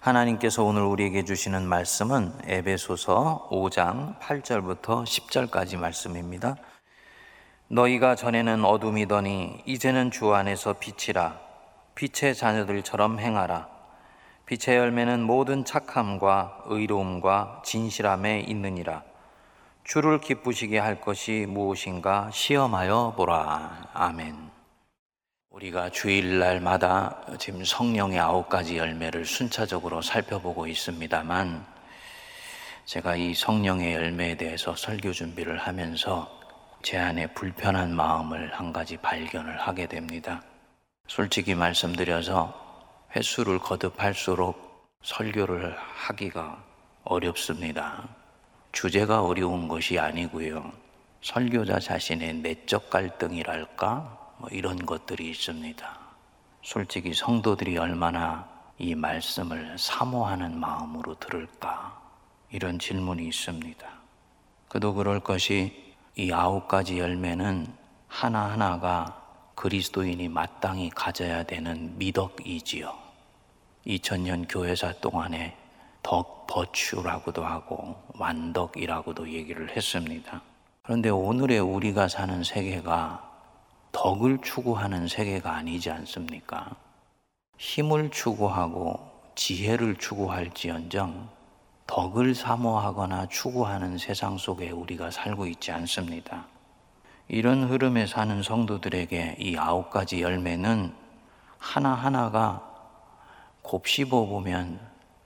하나님께서 오늘 우리에게 주시는 말씀은 에베소서 5장 8절부터 10절까지 말씀입니다. 너희가 전에는 어둠이더니 이제는 주 안에서 빛이라. 빛의 자녀들처럼 행하라. 빛의 열매는 모든 착함과 의로움과 진실함에 있느니라. 주를 기쁘시게 할 것이 무엇인가 시험하여 보라. 아멘. 우리가 주일날마다 지금 성령의 9가지 열매를 순차적으로 살펴보고 있습니다만, 제가 이 성령의 열매에 대해서 설교 준비를 하면서 제 안에 불편한 마음을 한 가지 발견을 하게 됩니다. 솔직히 말씀드려서 횟수를 거듭할수록 설교를 하기가 어렵습니다. 주제가 어려운 것이 아니고요, 설교자 자신의 내적 갈등이랄까? 이런 것들이 있습니다. 솔직히 성도들이 얼마나 이 말씀을 사모하는 마음으로 들을까? 이런 질문이 있습니다. 그도 그럴 것이 이 9가지 열매는 하나하나가 그리스도인이 마땅히 가져야 되는 미덕이지요. 2000년 교회사 동안에 덕버추라고도 하고 완덕이라고도 얘기를 했습니다. 그런데 오늘의 우리가 사는 세계가 덕을 추구하는 세계가 아니지 않습니까? 힘을 추구하고 지혜를 추구할지언정 덕을 사모하거나 추구하는 세상 속에 우리가 살고 있지 않습니다. 이런 흐름에 사는 성도들에게 이 9가지 열매는 하나하나가 곱씹어 보면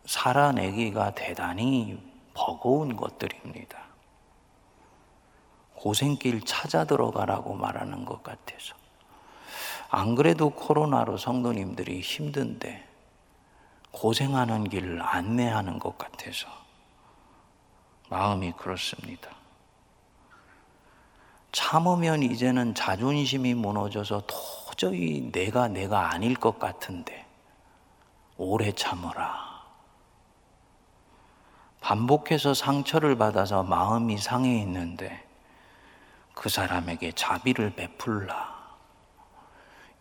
살아내기가 대단히 버거운 것들입니다. 고생길 찾아 들어가라고 말하는 것 같아서. 안 그래도 코로나로 성도님들이 힘든데 고생하는 길을 안내하는 것 같아서 마음이 그렇습니다. 참으면 이제는 자존심이 무너져서 도저히 내가 아닐 것 같은데 오래 참으라. 반복해서 상처를 받아서 마음이 상해 있는데 그 사람에게 자비를 베풀라.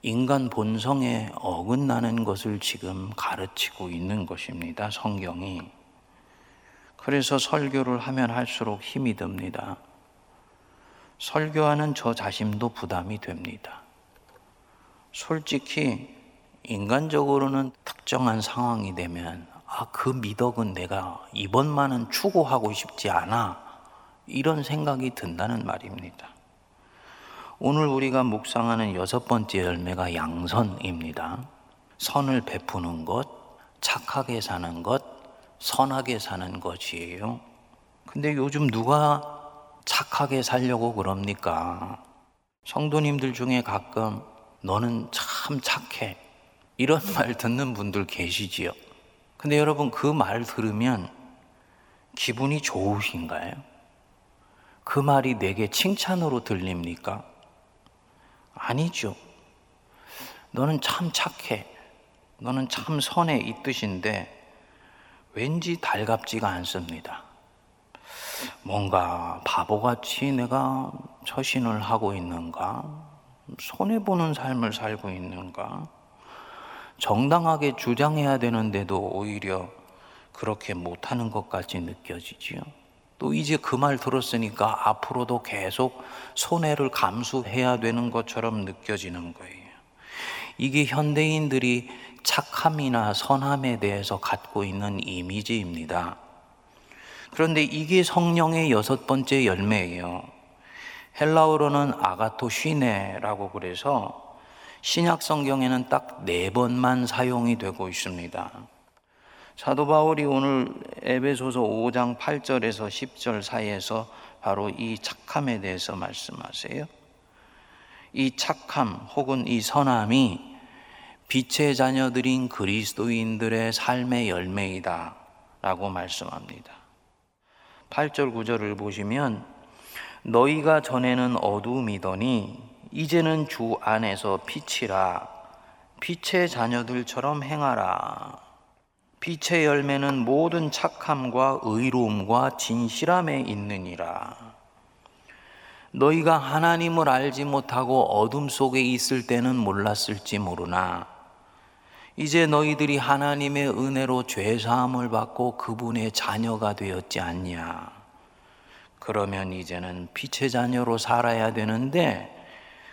인간 본성에 어긋나는 것을 지금 가르치고 있는 것입니다, 성경이. 그래서 설교를 하면 할수록 힘이 듭니다. 설교하는 저 자신도 부담이 됩니다. 솔직히 인간적으로는 특정한 상황이 되면 그 미덕은 내가 이번만은 추구하고 싶지 않아, 이런 생각이 든다는 말입니다. 오늘 우리가 묵상하는 6번째 열매가 양선입니다. 선을 베푸는 것, 착하게 사는 것, 선하게 사는 것이에요. 근데 요즘 누가 착하게 살려고 그럽니까? 성도님들 중에 가끔 너는 참 착해, 이런 말 듣는 분들 계시지요. 근데 여러분, 그 말 들으면 기분이 좋으신가요? 그 말이 내게 칭찬으로 들립니까? 아니죠. 너는 참 착해, 너는 참 선해, 이 뜻인데 왠지 달갑지가 않습니다. 뭔가 바보같이 내가 처신을 하고 있는가? 손해보는 삶을 살고 있는가? 정당하게 주장해야 되는데도 오히려 그렇게 못하는 것까지 느껴지지요. 또 이제 그 말 들었으니까 앞으로도 계속 손해를 감수해야 되는 것처럼 느껴지는 거예요. 이게 현대인들이 착함이나 선함에 대해서 갖고 있는 이미지입니다. 그런데 이게 성령의 6번째 열매예요. 헬라어로는 아가토시네라고 그래서 신약 성경에는 딱 4번만 사용이 되고 있습니다. 사도 바울이 오늘 에베소서 5장 8절에서 10절 사이에서 바로 이 착함에 대해서 말씀하세요. 이 착함 혹은 이 선함이 빛의 자녀들인 그리스도인들의 삶의 열매이다 라고 말씀합니다. 8절 9절을 보시면 너희가 전에는 어둠이더니 이제는 주 안에서 빛이라. 빛의 자녀들처럼 행하라. 빛의 열매는 모든 착함과 의로움과 진실함에 있느니라. 너희가 하나님을 알지 못하고 어둠 속에 있을 때는 몰랐을지 모르나 이제 너희들이 하나님의 은혜로 죄사함을 받고 그분의 자녀가 되었지 않냐. 그러면 이제는 빛의 자녀로 살아야 되는데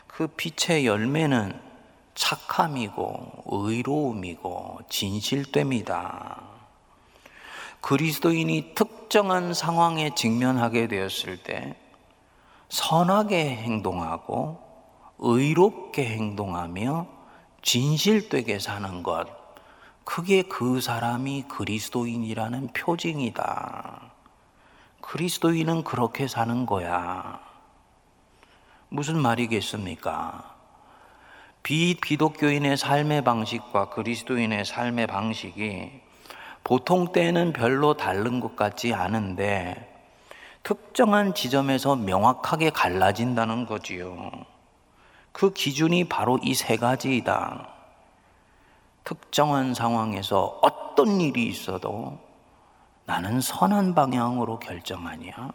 그 빛의 열매는 착함이고 의로움이고 진실됨이다. 그리스도인이 특정한 상황에 직면하게 되었을 때 선하게 행동하고 의롭게 행동하며 진실되게 사는 것, 그게 그 사람이 그리스도인이라는 표징이다. 그리스도인은 그렇게 사는 거야. 무슨 말이겠습니까? 비기독교인의 삶의 방식과 그리스도인의 삶의 방식이 보통 때에는 별로 다른 것 같지 않은데 특정한 지점에서 명확하게 갈라진다는 거지요. 그 기준이 바로 이 세 가지이다. 특정한 상황에서 어떤 일이 있어도 나는 선한 방향으로 결정하냐?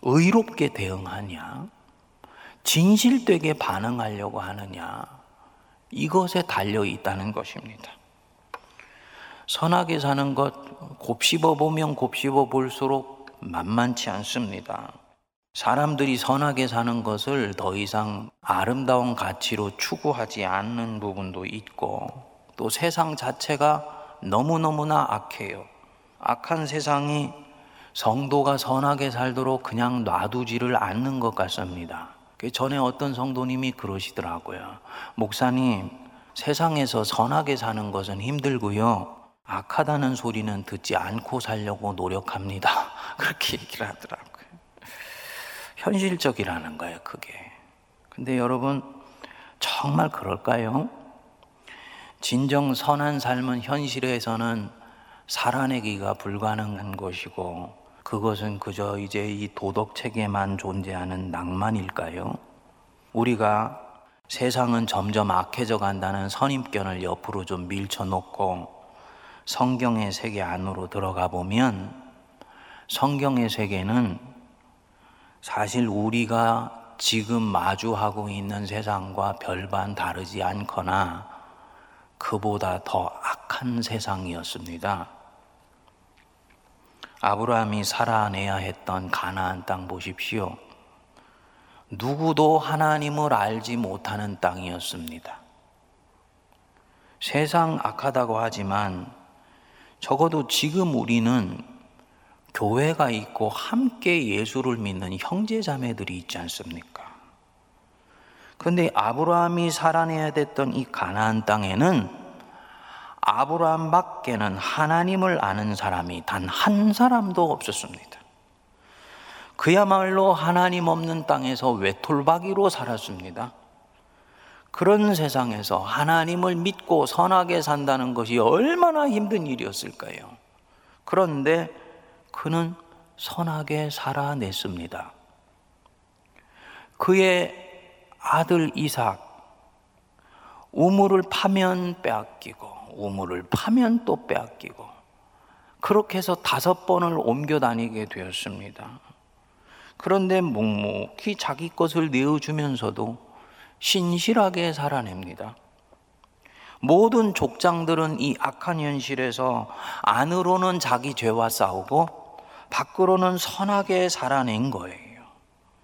의롭게 대응하냐? 진실되게 반응하려고 하느냐? 이것에 달려 있다는 것입니다. 선하게 사는 것 곱씹어 보면 곱씹어 볼수록 만만치 않습니다. 사람들이 선하게 사는 것을 더 이상 아름다운 가치로 추구하지 않는 부분도 있고 또 세상 자체가 너무너무나 악해요. 악한 세상이 성도가 선하게 살도록 그냥 놔두지를 않는 것 같습니다. 그 전에 어떤 성도님이 그러시더라고요. 목사님, 세상에서 선하게 사는 것은 힘들고요. 악하다는 소리는 듣지 않고 살려고 노력합니다. 그렇게 얘기를 하더라고요. 현실적이라는 거예요, 그게. 근데 여러분, 정말 그럴까요? 진정 선한 삶은 현실에서는 살아내기가 불가능한 것이고 그것은 그저 이제 이 도덕 체계만 존재하는 낭만일까요? 우리가 세상은 점점 악해져 간다는 선입견을 옆으로 좀 밀쳐놓고 성경의 세계 안으로 들어가 보면 성경의 세계는 사실 우리가 지금 마주하고 있는 세상과 별반 다르지 않거나 그보다 더 악한 세상이었습니다. 아브라함이 살아내야 했던 가나안 땅 보십시오. 누구도 하나님을 알지 못하는 땅이었습니다. 세상 악하다고 하지만 적어도 지금 우리는 교회가 있고 함께 예수를 믿는 형제 자매들이 있지 않습니까? 그런데 아브라함이 살아내야 됐던 이 가나안 땅에는 아브라함 밖에는 하나님을 아는 사람이 단 한 사람도 없었습니다. 그야말로 하나님 없는 땅에서 외톨박이로 살았습니다. 그런 세상에서 하나님을 믿고 선하게 산다는 것이 얼마나 힘든 일이었을까요? 그런데 그는 선하게 살아냈습니다. 그의 아들 이삭, 우물을 파면 빼앗기고 우물을 파면 또 빼앗기고 그렇게 해서 5번을 옮겨 다니게 되었습니다. 그런데 묵묵히 자기 것을 내어주면서도 신실하게 살아냅니다. 모든 족장들은 이 악한 현실에서 안으로는 자기 죄와 싸우고 밖으로는 선하게 살아낸 거예요.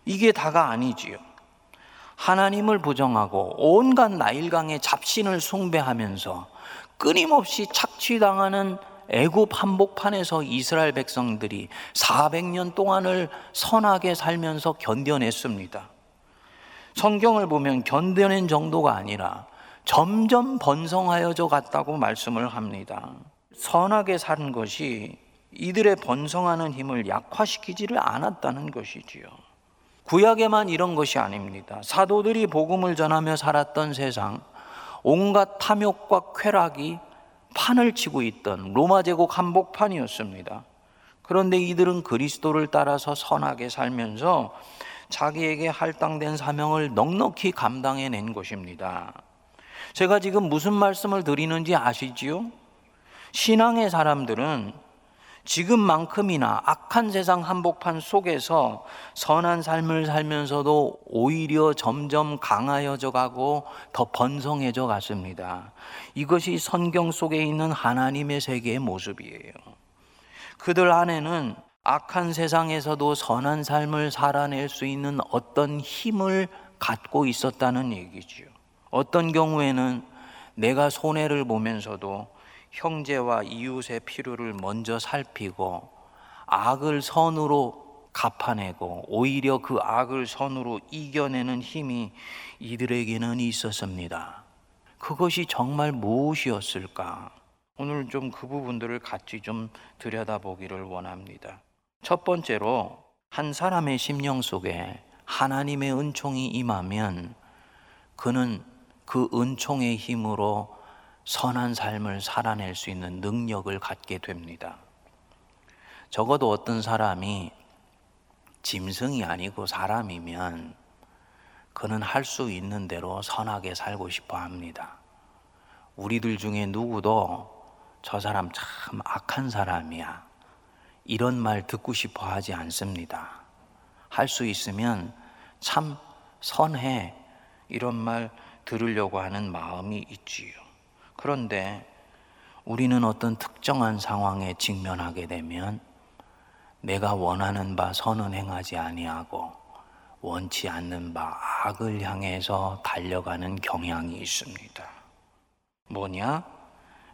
이게 다가 아니지요. 하나님을 부정하고 온갖 나일강의 잡신을 숭배하면서 끊임없이 착취당하는 애굽 한복판에서 이스라엘 백성들이 400년 동안을 선하게 살면서 견뎌냈습니다. 성경을 보면 견뎌낸 정도가 아니라 점점 번성하여져 갔다고 말씀을 합니다. 선하게 사는 것이 이들의 번성하는 힘을 약화시키지를 않았다는 것이지요. 구약에만 이런 것이 아닙니다. 사도들이 복음을 전하며 살았던 세상, 온갖 탐욕과 쾌락이 판을 치고 있던 로마 제국 한복판이었습니다. 그런데 이들은 그리스도를 따라서 선하게 살면서 자기에게 할당된 사명을 넉넉히 감당해낸 것입니다. 제가 지금 무슨 말씀을 드리는지 아시지요? 신앙의 사람들은 지금만큼이나 악한 세상 한복판 속에서 선한 삶을 살면서도 오히려 점점 강하여져 가고 더 번성해져 갔습니다. 이것이 성경 속에 있는 하나님의 세계의 모습이에요. 그들 안에는 악한 세상에서도 선한 삶을 살아낼 수 있는 어떤 힘을 갖고 있었다는 얘기죠. 어떤 경우에는 내가 손해를 보면서도 형제와 이웃의 필요를 먼저 살피고 악을 선으로 갚아내고 오히려 그 악을 선으로 이겨내는 힘이 이들에게는 있었습니다. 그것이 정말 무엇이었을까? 오늘 좀 그 부분들을 같이 좀 들여다보기를 원합니다. 첫 번째로, 한 사람의 심령 속에 하나님의 은총이 임하면 그는 그 은총의 힘으로 선한 삶을 살아낼 수 있는 능력을 갖게 됩니다. 적어도 어떤 사람이 짐승이 아니고 사람이면 그는 할 수 있는 대로 선하게 살고 싶어 합니다. 우리들 중에 누구도 저 사람 참 악한 사람이야, 이런 말 듣고 싶어 하지 않습니다. 할 수 있으면 참 선해, 이런 말 들으려고 하는 마음이 있지요. 그런데 우리는 어떤 특정한 상황에 직면하게 되면 내가 원하는 바 선은 행하지 아니하고 원치 않는 바 악을 향해서 달려가는 경향이 있습니다. 뭐냐?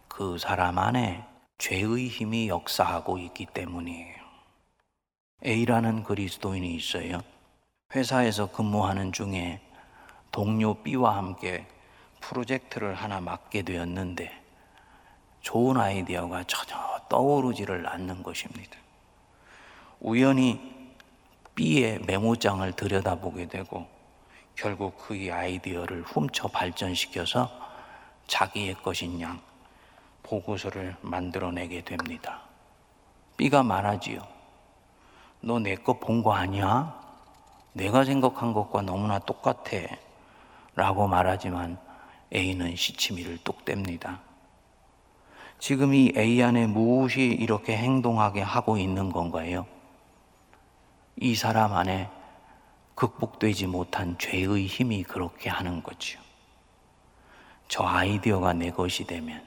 그 사람 안에 죄의 힘이 역사하고 있기 때문이에요. A라는 그리스도인이 있어요. 회사에서 근무하는 중에 동료 B와 함께 프로젝트를 하나 맡게 되었는데 좋은 아이디어가 전혀 떠오르지를 않는 것입니다. 우연히 B의 메모장을 들여다보게 되고 결국 그의 아이디어를 훔쳐 발전시켜서 자기의 것인 양 보고서를 만들어내게 됩니다. B가 말하지요. 너 내 거 본 거 아니야? 내가 생각한 것과 너무나 똑같아, 라고 말하지만 A는 시치미를 뚝 뗍니다. 지금 이 A 안에 무엇이 이렇게 행동하게 하고 있는 건가요? 이 사람 안에 극복되지 못한 죄의 힘이 그렇게 하는 거죠. 저 아이디어가 내 것이 되면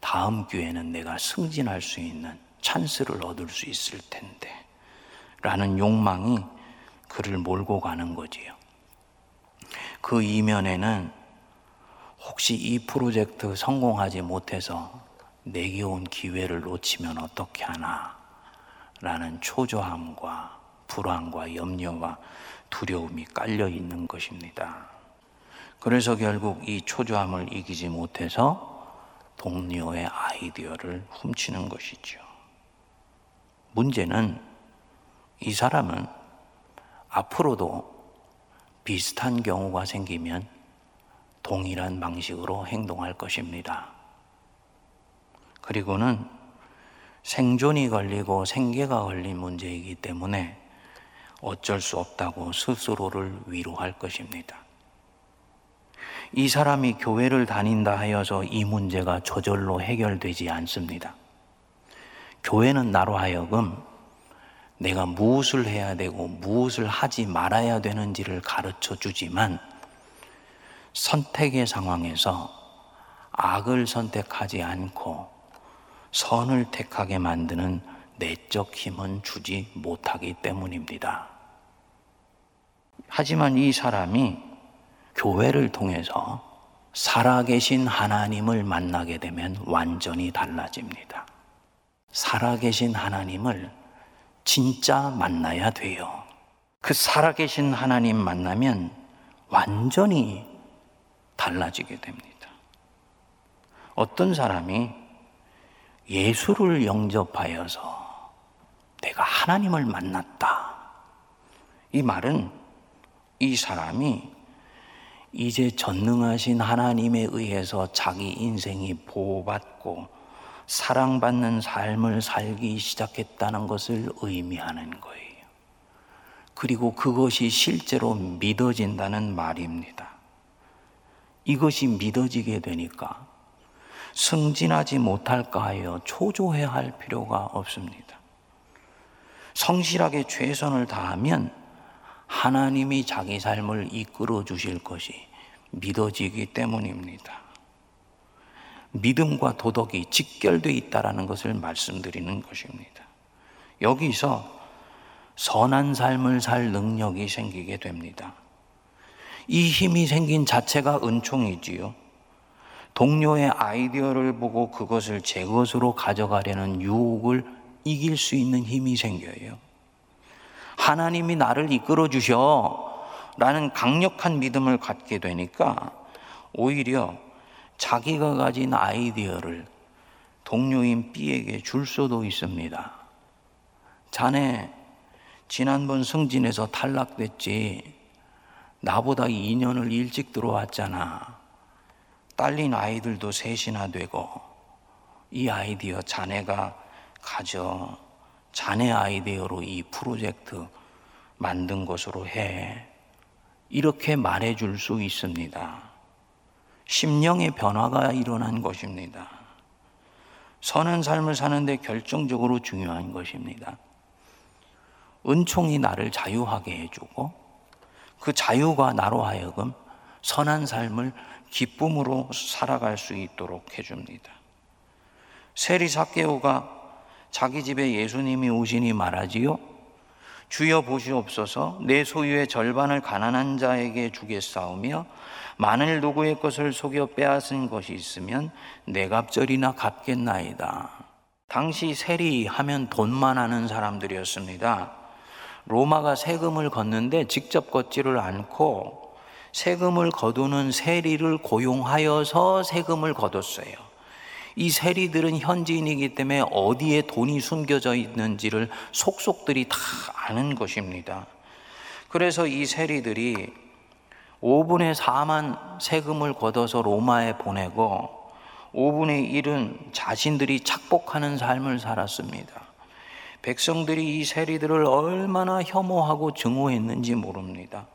다음 기회에는 내가 승진할 수 있는 찬스를 얻을 수 있을 텐데, 라는 욕망이 그를 몰고 가는 거지요. 그 이면에는 혹시 이 프로젝트 성공하지 못해서 내게 온 기회를 놓치면 어떻게 하나? 라는 초조함과 불안과 염려와 두려움이 깔려 있는 것입니다. 그래서 결국 이 초조함을 이기지 못해서 동료의 아이디어를 훔치는 것이죠. 문제는 이 사람은 앞으로도 비슷한 경우가 생기면 동일한 방식으로 행동할 것입니다. 그리고는 생존이 걸리고 생계가 걸린 문제이기 때문에 어쩔 수 없다고 스스로를 위로할 것입니다. 이 사람이 교회를 다닌다 하여서 이 문제가 저절로 해결되지 않습니다. 교회는 나로 하여금 내가 무엇을 해야 되고 무엇을 하지 말아야 되는지를 가르쳐 주지만 선택의 상황에서 악을 선택하지 않고 선을 택하게 만드는 내적 힘은 주지 못하기 때문입니다. 하지만 이 사람이 교회를 통해서 살아계신 하나님을 만나게 되면 완전히 달라집니다. 살아계신 하나님을 진짜 만나야 돼요. 그 살아계신 하나님 만나면 완전히 달라지게 됩니다. 어떤 사람이 예수를 영접하여서 내가 하나님을 만났다, 이 말은 이 사람이 이제 전능하신 하나님에 의해서 자기 인생이 보호받고 사랑받는 삶을 살기 시작했다는 것을 의미하는 거예요. 그리고 그것이 실제로 믿어진다는 말입니다. 이것이 믿어지게 되니까 승진하지 못할까 하여 초조해할 필요가 없습니다. 성실하게 최선을 다하면 하나님이 자기 삶을 이끌어 주실 것이 믿어지기 때문입니다. 믿음과 도덕이 직결되어 있다는 것을 말씀드리는 것입니다. 여기서 선한 삶을 살 능력이 생기게 됩니다. 이 힘이 생긴 자체가 은총이지요. 동료의 아이디어를 보고 그것을 제 것으로 가져가려는 유혹을 이길 수 있는 힘이 생겨요. 하나님이 나를 이끌어 주셔 라는 강력한 믿음을 갖게 되니까 오히려 자기가 가진 아이디어를 동료인 B에게 줄 수도 있습니다. 자네 지난번 승진에서 탈락됐지. 나보다 2년을 일찍 들어왔잖아. 딸린 아이들도 셋이나 되고 이 아이디어 자네가 가져. 자네 아이디어로 이 프로젝트 만든 것으로 해. 이렇게 말해줄 수 있습니다. 심령의 변화가 일어난 것입니다. 선한 삶을 사는데 결정적으로 중요한 것입니다. 은총이 나를 자유하게 해주고 그 자유가 나로 하여금 선한 삶을 기쁨으로 살아갈 수 있도록 해줍니다. 세리 삭개오가 자기 집에 예수님이 오시니 말하지요. 주여 보시옵소서. 내 소유의 절반을 가난한 자에게 주겠사오며 만일 누구의 것을 속여 빼앗은 것이 있으면 내 갑절이나 갚겠나이다. 당시 세리 하면 돈만 아는 사람들이었습니다. 로마가 세금을 걷는데 직접 걷지를 않고 세금을 거두는 세리를 고용하여서 세금을 거뒀어요. 이 세리들은 현지인이기 때문에 어디에 돈이 숨겨져 있는지를 속속들이 다 아는 것입니다. 그래서 이 세리들이 5분의 4만 세금을 걷어서 로마에 보내고 5분의 1은 자신들이 착복하는 삶을 살았습니다. 백성들이 이 세리들을 얼마나 혐오하고 증오했는지 모릅니다.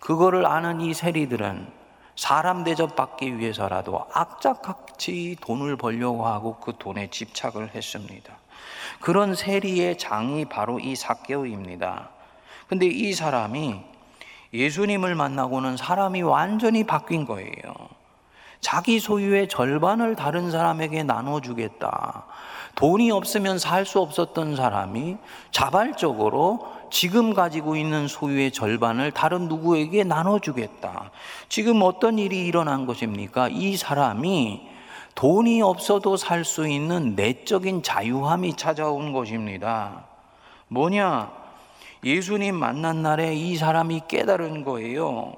그거를 아는 이 세리들은 사람 대접받기 위해서라도 악착같이 돈을 벌려고 하고 그 돈에 집착을 했습니다. 그런 세리의 장이 바로 이 삭개오입니다. 근데 이 사람이 예수님을 만나고는 사람이 완전히 바뀐 거예요. 자기 소유의 절반을 다른 사람에게 나눠주겠다. 돈이 없으면 살 수 없었던 사람이 자발적으로 지금 가지고 있는 소유의 절반을 다른 누구에게 나눠주겠다. 지금 어떤 일이 일어난 것입니까? 이 사람이 돈이 없어도 살 수 있는 내적인 자유함이 찾아온 것입니다. 뭐냐? 예수님 만난 날에 이 사람이 깨달은 거예요.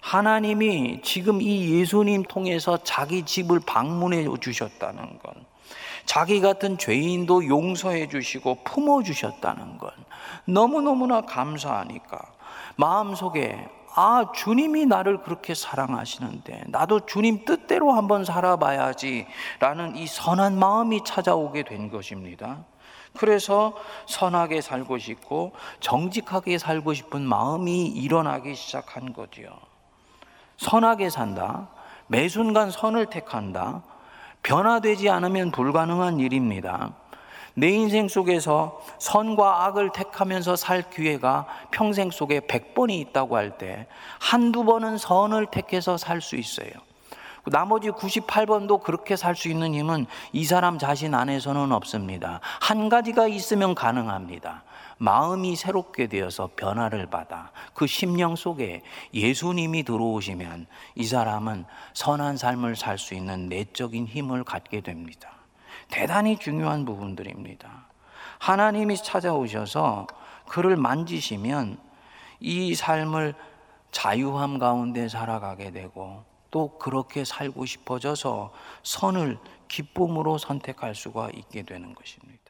하나님이 지금 이 예수님 통해서 자기 집을 방문해 주셨다는 것, 자기 같은 죄인도 용서해 주시고 품어 주셨다는 것 너무너무나 감사하니까 마음속에 아 주님이 나를 그렇게 사랑하시는데 나도 주님 뜻대로 한번 살아봐야지 라는 이 선한 마음이 찾아오게 된 것입니다. 그래서 선하게 살고 싶고 정직하게 살고 싶은 마음이 일어나기 시작한 거지요. 선하게 산다. 매 순간 선을 택한다. 변화되지 않으면 불가능한 일입니다. 내 인생 속에서 선과 악을 택하면서 살 기회가 평생 속에 100번이 있다고 할 때 한두 번은 선을 택해서 살 수 있어요. 나머지 98번도 그렇게 살 수 있는 힘은 이 사람 자신 안에서는 없습니다. 한 가지가 있으면 가능합니다. 마음이 새롭게 되어서 변화를 받아 그 심령 속에 예수님이 들어오시면 이 사람은 선한 삶을 살 수 있는 내적인 힘을 갖게 됩니다. 대단히 중요한 부분들입니다. 하나님이 찾아오셔서 그를 만지시면 이 삶을 자유함 가운데 살아가게 되고 또 그렇게 살고 싶어져서 선을 기쁨으로 선택할 수가 있게 되는 것입니다.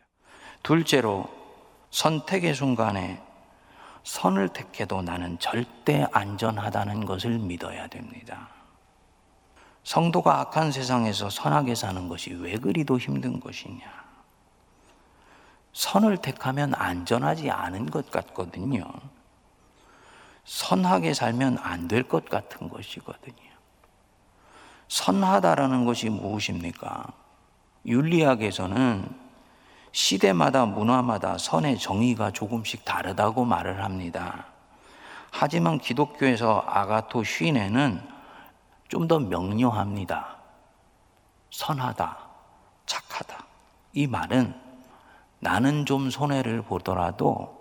둘째로 선택의 순간에 선을 택해도 나는 절대 안전하다는 것을 믿어야 됩니다. 성도가 악한 세상에서 선하게 사는 것이 왜 그리도 힘든 것이냐? 선을 택하면 안전하지 않은 것 같거든요. 선하게 살면 안 될 것 같은 것이거든요. 선하다라는 것이 무엇입니까? 윤리학에서는 시대마다 문화마다 선의 정의가 조금씩 다르다고 말을 합니다. 하지만 기독교에서 아가토 쉰에는 좀 더 명료합니다. 선하다, 착하다. 이 말은 나는 좀 손해를 보더라도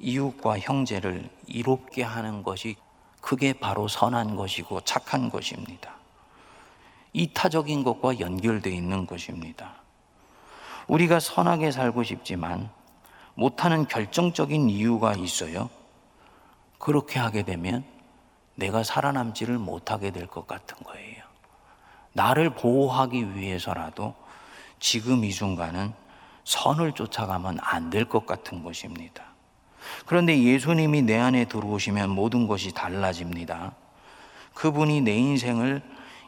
이웃과 형제를 이롭게 하는 것이 그게 바로 선한 것이고 착한 것입니다. 이타적인 것과 연결되어 있는 것입니다. 우리가 선하게 살고 싶지만 못하는 결정적인 이유가 있어요. 그렇게 하게 되면 내가 살아남지를 못하게 될 것 같은 거예요. 나를 보호하기 위해서라도 지금 이 순간은 선을 쫓아가면 안 될 것 같은 것입니다. 그런데 예수님이 내 안에 들어오시면 모든 것이 달라집니다. 그분이 내 인생을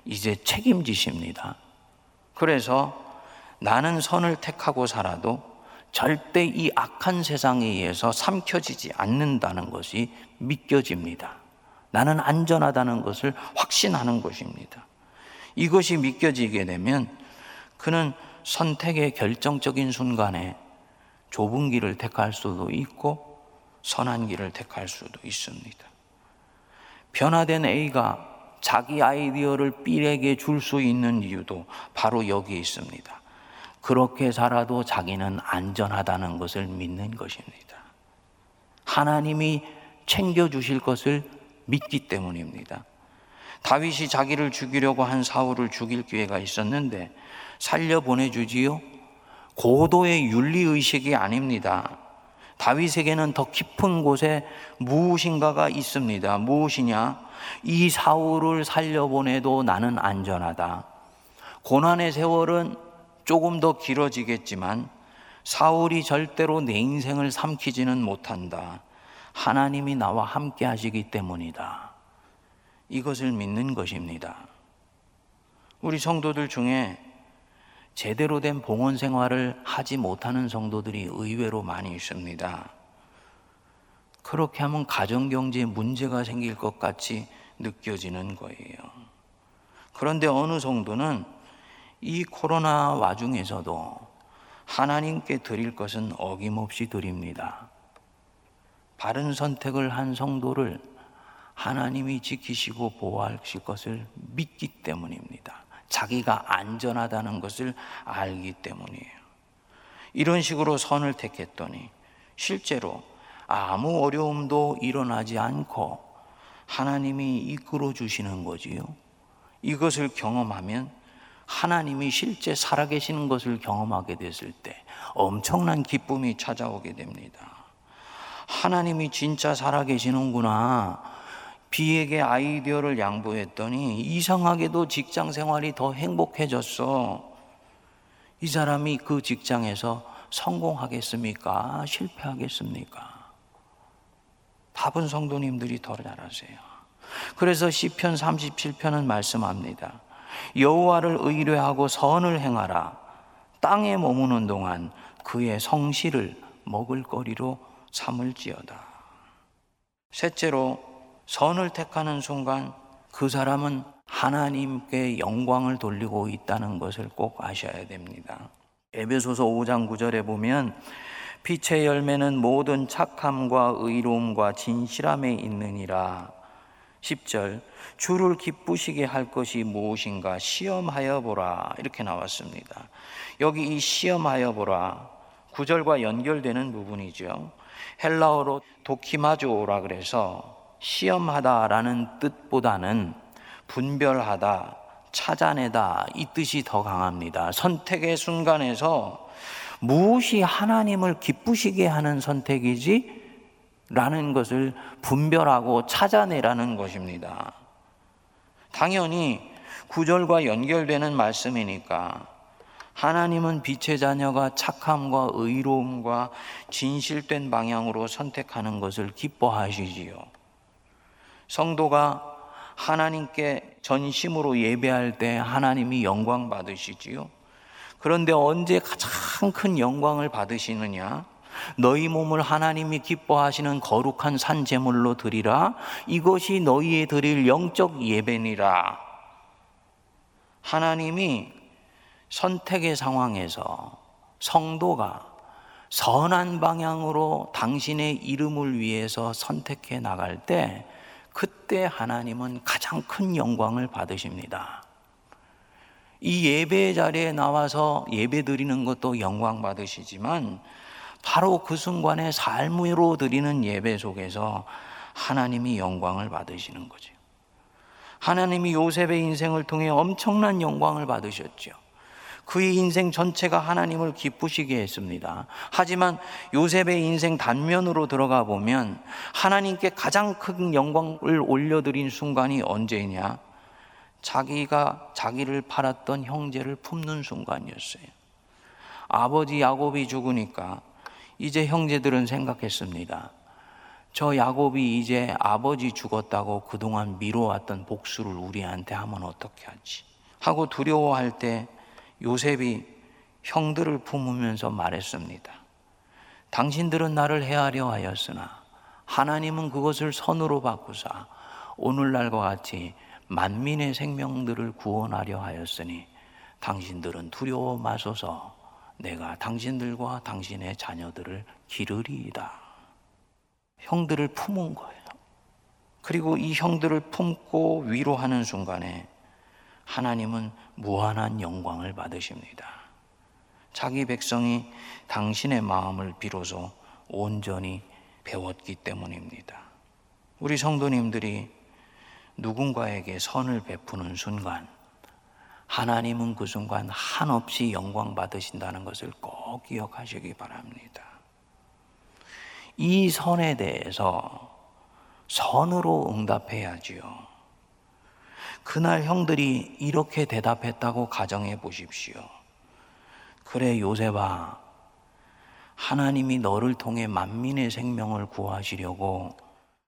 이제 책임지십니다. 그래서 나는 선을 택하고 살아도 절대 이 악한 세상에 의해서 삼켜지지 않는다는 것이 믿겨집니다. 나는 안전하다는 것을 확신하는 것입니다. 이것이 믿겨지게 되면 그는 선택의 결정적인 순간에 좁은 길을 택할 수도 있고 선한 길을 택할 수도 있습니다. 변화된 A가 자기 아이디어를 B에게 줄 수 있는 이유도 바로 여기에 있습니다. 그렇게 살아도 자기는 안전하다는 것을 믿는 것입니다. 하나님이 챙겨주실 것을 믿기 때문입니다. 다윗이 자기를 죽이려고 한 사울을 죽일 기회가 있었는데 살려보내주지요? 고도의 윤리의식이 아닙니다. 다윗에게는 더 깊은 곳에 무엇인가가 있습니다. 무엇이냐? 이 사울을 살려보내도 나는 안전하다. 고난의 세월은 조금 더 길어지겠지만 사울이 절대로 내 인생을 삼키지는 못한다. 하나님이 나와 함께 하시기 때문이다. 이것을 믿는 것입니다. 우리 성도들 중에 제대로 된 봉헌 생활을 하지 못하는 성도들이 의외로 많이 있습니다. 그렇게 하면 가정경제에 문제가 생길 것 같이 느껴지는 거예요. 그런데 어느 성도는 이 코로나 와중에서도 하나님께 드릴 것은 어김없이 드립니다. 바른 선택을 한 성도를 하나님이 지키시고 보호하실 것을 믿기 때문입니다. 자기가 안전하다는 것을 알기 때문이에요. 이런 식으로 선을 택했더니 실제로 아무 어려움도 일어나지 않고 하나님이 이끌어 주시는 거지요. 이것을 경험하면 하나님이 실제 살아계시는 것을 경험하게 됐을 때 엄청난 기쁨이 찾아오게 됩니다. 하나님이 진짜 살아계시는구나. B에게 아이디어를 양보했더니 이상하게도 직장 생활이 더 행복해졌어. 이 사람이 그 직장에서 성공하겠습니까? 실패하겠습니까? 답은 성도님들이 더 잘 아세요. 그래서 시편 37편은 말씀합니다. 여호와를 의뢰하고 선을 행하라. 땅에 머무는 동안 그의 성실을 먹을거리로 삼을지어다. 셋째로, 선을 택하는 순간 그 사람은 하나님께 영광을 돌리고 있다는 것을 꼭 아셔야 됩니다. 에베소서 5장 9절에 보면 빛의 열매는 모든 착함과 의로움과 진실함에 있느니라. 10절, 주를 기쁘시게 할 것이 무엇인가 시험하여 보라. 이렇게 나왔습니다. 여기 이 시험하여 보라, 9절과 연결되는 부분이죠. 헬라어로 도키마조라 그래서 시험하다라는 뜻보다는 분별하다, 찾아내다 이 뜻이 더 강합니다. 선택의 순간에서 무엇이 하나님을 기쁘시게 하는 선택이지? 라는 것을 분별하고 찾아내라는 것입니다. 당연히 9절과 연결되는 말씀이니까 하나님은 빛의 자녀가 착함과 의로움과 진실된 방향으로 선택하는 것을 기뻐하시지요. 성도가 하나님께 전심으로 예배할 때 하나님이 영광 받으시지요. 그런데 언제 가장 큰 영광을 받으시느냐? 너희 몸을 하나님이 기뻐하시는 거룩한 산 제물로 드리라. 이것이 너희의 드릴 영적 예배니라. 하나님이 선택의 상황에서 성도가 선한 방향으로 당신의 이름을 위해서 선택해 나갈 때, 그때 하나님은 가장 큰 영광을 받으십니다. 이 예배의 자리에 나와서 예배 드리는 것도 영광 받으시지만, 바로 그 순간에 삶으로 드리는 예배 속에서 하나님이 영광을 받으시는 거죠. 하나님이 요셉의 인생을 통해 엄청난 영광을 받으셨죠. 그의 인생 전체가 하나님을 기쁘시게 했습니다. 하지만 요셉의 인생 단면으로 들어가 보면 하나님께 가장 큰 영광을 올려드린 순간이 언제냐? 자기를 팔았던 형제를 품는 순간이었어요. 아버지 야곱이 죽으니까 이제 형제들은 생각했습니다. 저 야곱이 이제 아버지 죽었다고 그동안 미뤄왔던 복수를 우리한테 하면 어떻게 하지? 하고 두려워할 때 요셉이 형들을 품으면서 말했습니다. 당신들은 나를 해하려 하였으나 하나님은 그것을 선으로 바꾸사 오늘날과 같이 만민의 생명들을 구원하려 하였으니 당신들은 두려워 마소서, 내가 당신들과 당신의 자녀들을 기르리이다. 형들을 품은 거예요. 그리고 이 형들을 품고 위로하는 순간에 하나님은 무한한 영광을 받으십니다. 자기 백성이 당신의 마음을 비로소 온전히 배웠기 때문입니다. 우리 성도님들이 누군가에게 선을 베푸는 순간 하나님은 그 순간 한없이 영광 받으신다는 것을 꼭 기억하시기 바랍니다. 이 선에 대해서 선으로 응답해야지요. 그날 형들이 이렇게 대답했다고 가정해 보십시오. 그래 요셉아, 하나님이 너를 통해 만민의 생명을 구하시려고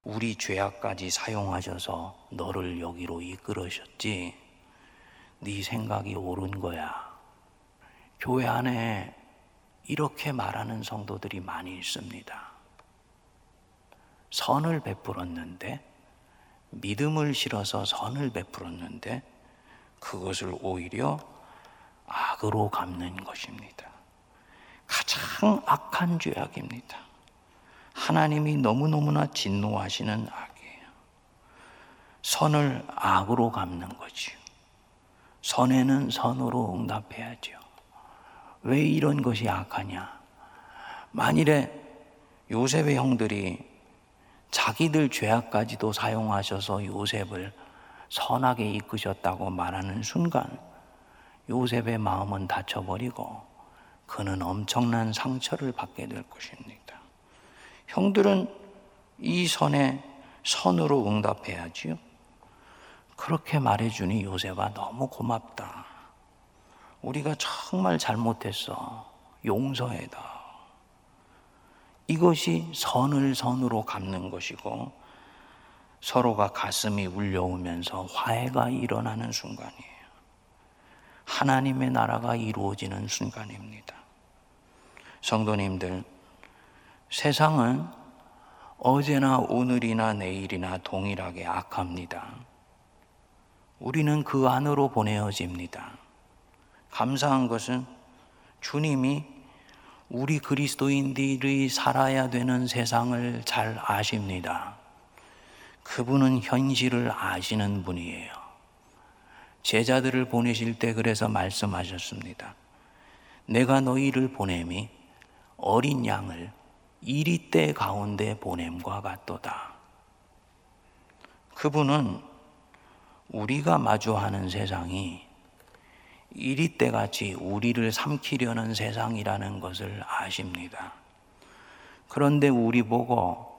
우리 죄악까지 사용하셔서 너를 여기로 이끌으셨지. 네 생각이 옳은 거야. 교회 안에 이렇게 말하는 성도들이 많이 있습니다. 선을 베풀었는데, 믿음을 실어서 선을 베풀었는데 그것을 오히려 악으로 갚는 것입니다. 가장 악한 죄악입니다. 하나님이 너무너무나 진노하시는 악이에요. 선을 악으로 갚는 거지요. 선에는 선으로 응답해야죠. 왜 이런 것이 악하냐? 만일에 요셉의 형들이 자기들 죄악까지도 사용하셔서 요셉을 선하게 이끄셨다고 말하는 순간 요셉의 마음은 다쳐버리고 그는 엄청난 상처를 받게 될 것입니다. 형들은 이 선에 선으로 응답해야지요. 그렇게 말해주니 요셉아 너무 고맙다. 우리가 정말 잘못했어. 용서해다. 이것이 선을 선으로 갚는 것이고, 서로가 가슴이 울려오면서 화해가 일어나는 순간이에요. 하나님의 나라가 이루어지는 순간입니다. 성도님들, 세상은 어제나 오늘이나 내일이나 동일하게 악합니다. 우리는 그 안으로 보내어집니다. 감사한 것은 주님이 우리 그리스도인들이 살아야 되는 세상을 잘 아십니다. 그분은 현실을 아시는 분이에요. 제자들을 보내실 때 그래서 말씀하셨습니다. 내가 너희를 보냄이 어린 양을 이리떼 가운데 보냄과 같도다. 그분은 우리가 마주하는 세상이 이리떼같이 우리를 삼키려는 세상이라는 것을 아십니다. 그런데 우리 보고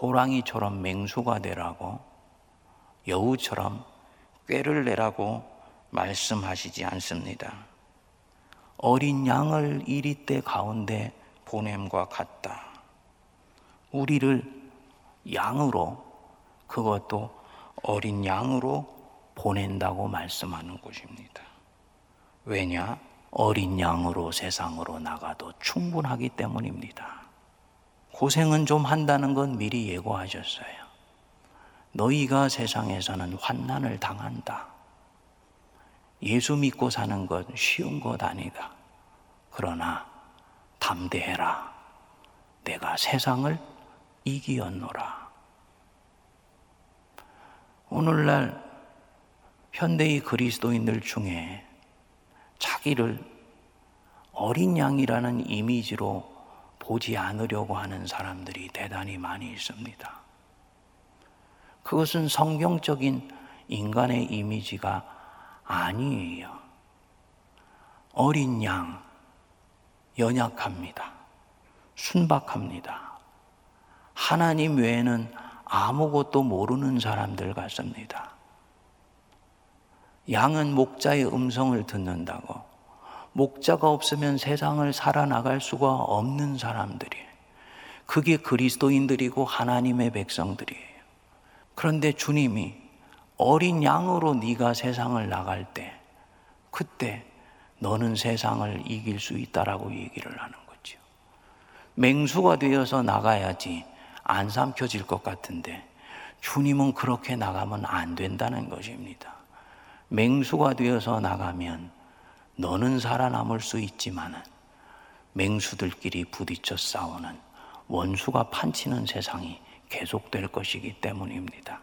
호랑이처럼 맹수가 되라고, 여우처럼 꾀를 내라고 말씀하시지 않습니다. 어린 양을 이리떼 가운데 보냄과 같다. 우리를 양으로, 그것도 어린 양으로 보낸다고 말씀하는 것입니다. 왜냐? 어린 양으로 세상으로 나가도 충분하기 때문입니다. 고생은 좀 한다는 건 미리 예고하셨어요. 너희가 세상에서는 환난을 당한다. 예수 믿고 사는 것 쉬운 것 아니다. 그러나 담대해라. 내가 세상을 이기었노라. 오늘날 현대의 그리스도인들 중에 자기를 어린 양이라는 이미지로 보지 않으려고 하는 사람들이 대단히 많이 있습니다. 그것은 성경적인 인간의 이미지가 아니에요. 어린 양, 연약합니다. 순박합니다. 하나님 외에는 아무것도 모르는 사람들 같습니다. 양은 목자의 음성을 듣는다고, 목자가 없으면 세상을 살아나갈 수가 없는 사람들이에요. 그게 그리스도인들이고 하나님의 백성들이에요. 그런데 주님이 어린 양으로 네가 세상을 나갈 때, 그때 너는 세상을 이길 수 있다라고 얘기를 하는 거죠. 맹수가 되어서 나가야지 안 삼켜질 것 같은데 주님은 그렇게 나가면 안 된다는 것입니다. 맹수가 되어서 나가면 너는 살아남을 수 있지만은 맹수들끼리 부딪혀 싸우는, 원수가 판치는 세상이 계속될 것이기 때문입니다.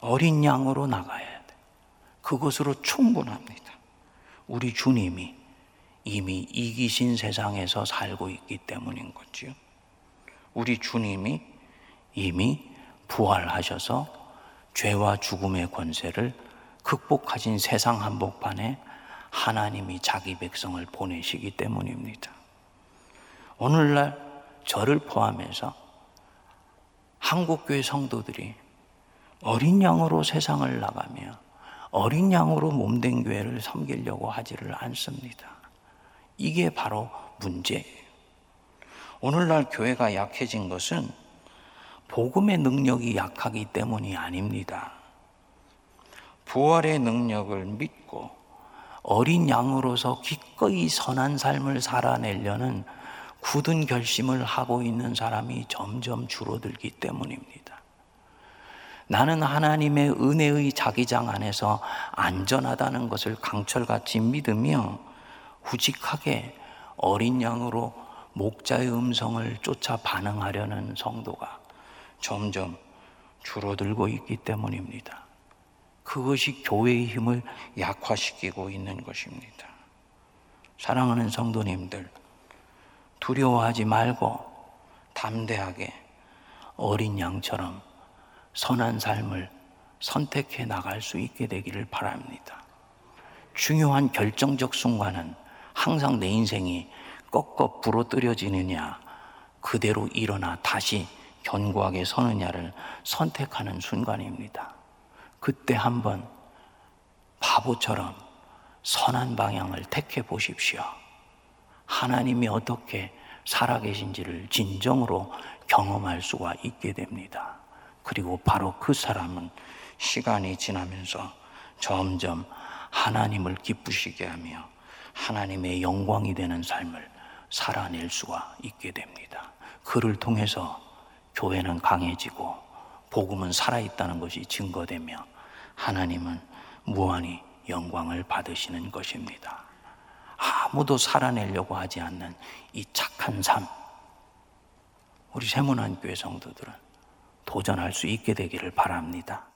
어린 양으로 나가야 돼. 그것으로 충분합니다. 우리 주님이 이미 이기신 세상에서 살고 있기 때문인 거지요. 우리 주님이 이미 부활하셔서 죄와 죽음의 권세를 극복하신 세상 한복판에 하나님이 자기 백성을 보내시기 때문입니다. 오늘날 저를 포함해서 한국교회 성도들이 어린 양으로 세상을 나가며 어린 양으로 몸된 교회를 섬기려고 하지를 않습니다. 이게 바로 문제예요. 오늘날 교회가 약해진 것은 복음의 능력이 약하기 때문이 아닙니다. 부활의 능력을 믿고 어린 양으로서 기꺼이 선한 삶을 살아내려는 굳은 결심을 하고 있는 사람이 점점 줄어들기 때문입니다. 나는 하나님의 은혜의 자기장 안에서 안전하다는 것을 강철같이 믿으며 우직하게 어린 양으로 목자의 음성을 쫓아 반응하려는 성도가 점점 줄어들고 있기 때문입니다. 그것이 교회의 힘을 약화시키고 있는 것입니다. 사랑하는 성도님들, 두려워하지 말고 담대하게 어린 양처럼 선한 삶을 선택해 나갈 수 있게 되기를 바랍니다. 중요한 결정적 순간은 항상 내 인생이 꺾어 부러뜨려지느냐, 그대로 일어나 다시 견고하게 서느냐를 선택하는 순간입니다. 그때 한번 바보처럼 선한 방향을 택해 보십시오. 하나님이 어떻게 살아계신지를 진정으로 경험할 수가 있게 됩니다. 그리고 바로 그 사람은 시간이 지나면서 점점 하나님을 기쁘시게 하며 하나님의 영광이 되는 삶을 살아낼 수가 있게 됩니다. 그를 통해서 교회는 강해지고 복음은 살아있다는 것이 증거되며 하나님은 무한히 영광을 받으시는 것입니다. 아무도 살아내려고 하지 않는 이 착한 삶, 우리 세문안교회 성도들은 도전할 수 있게 되기를 바랍니다.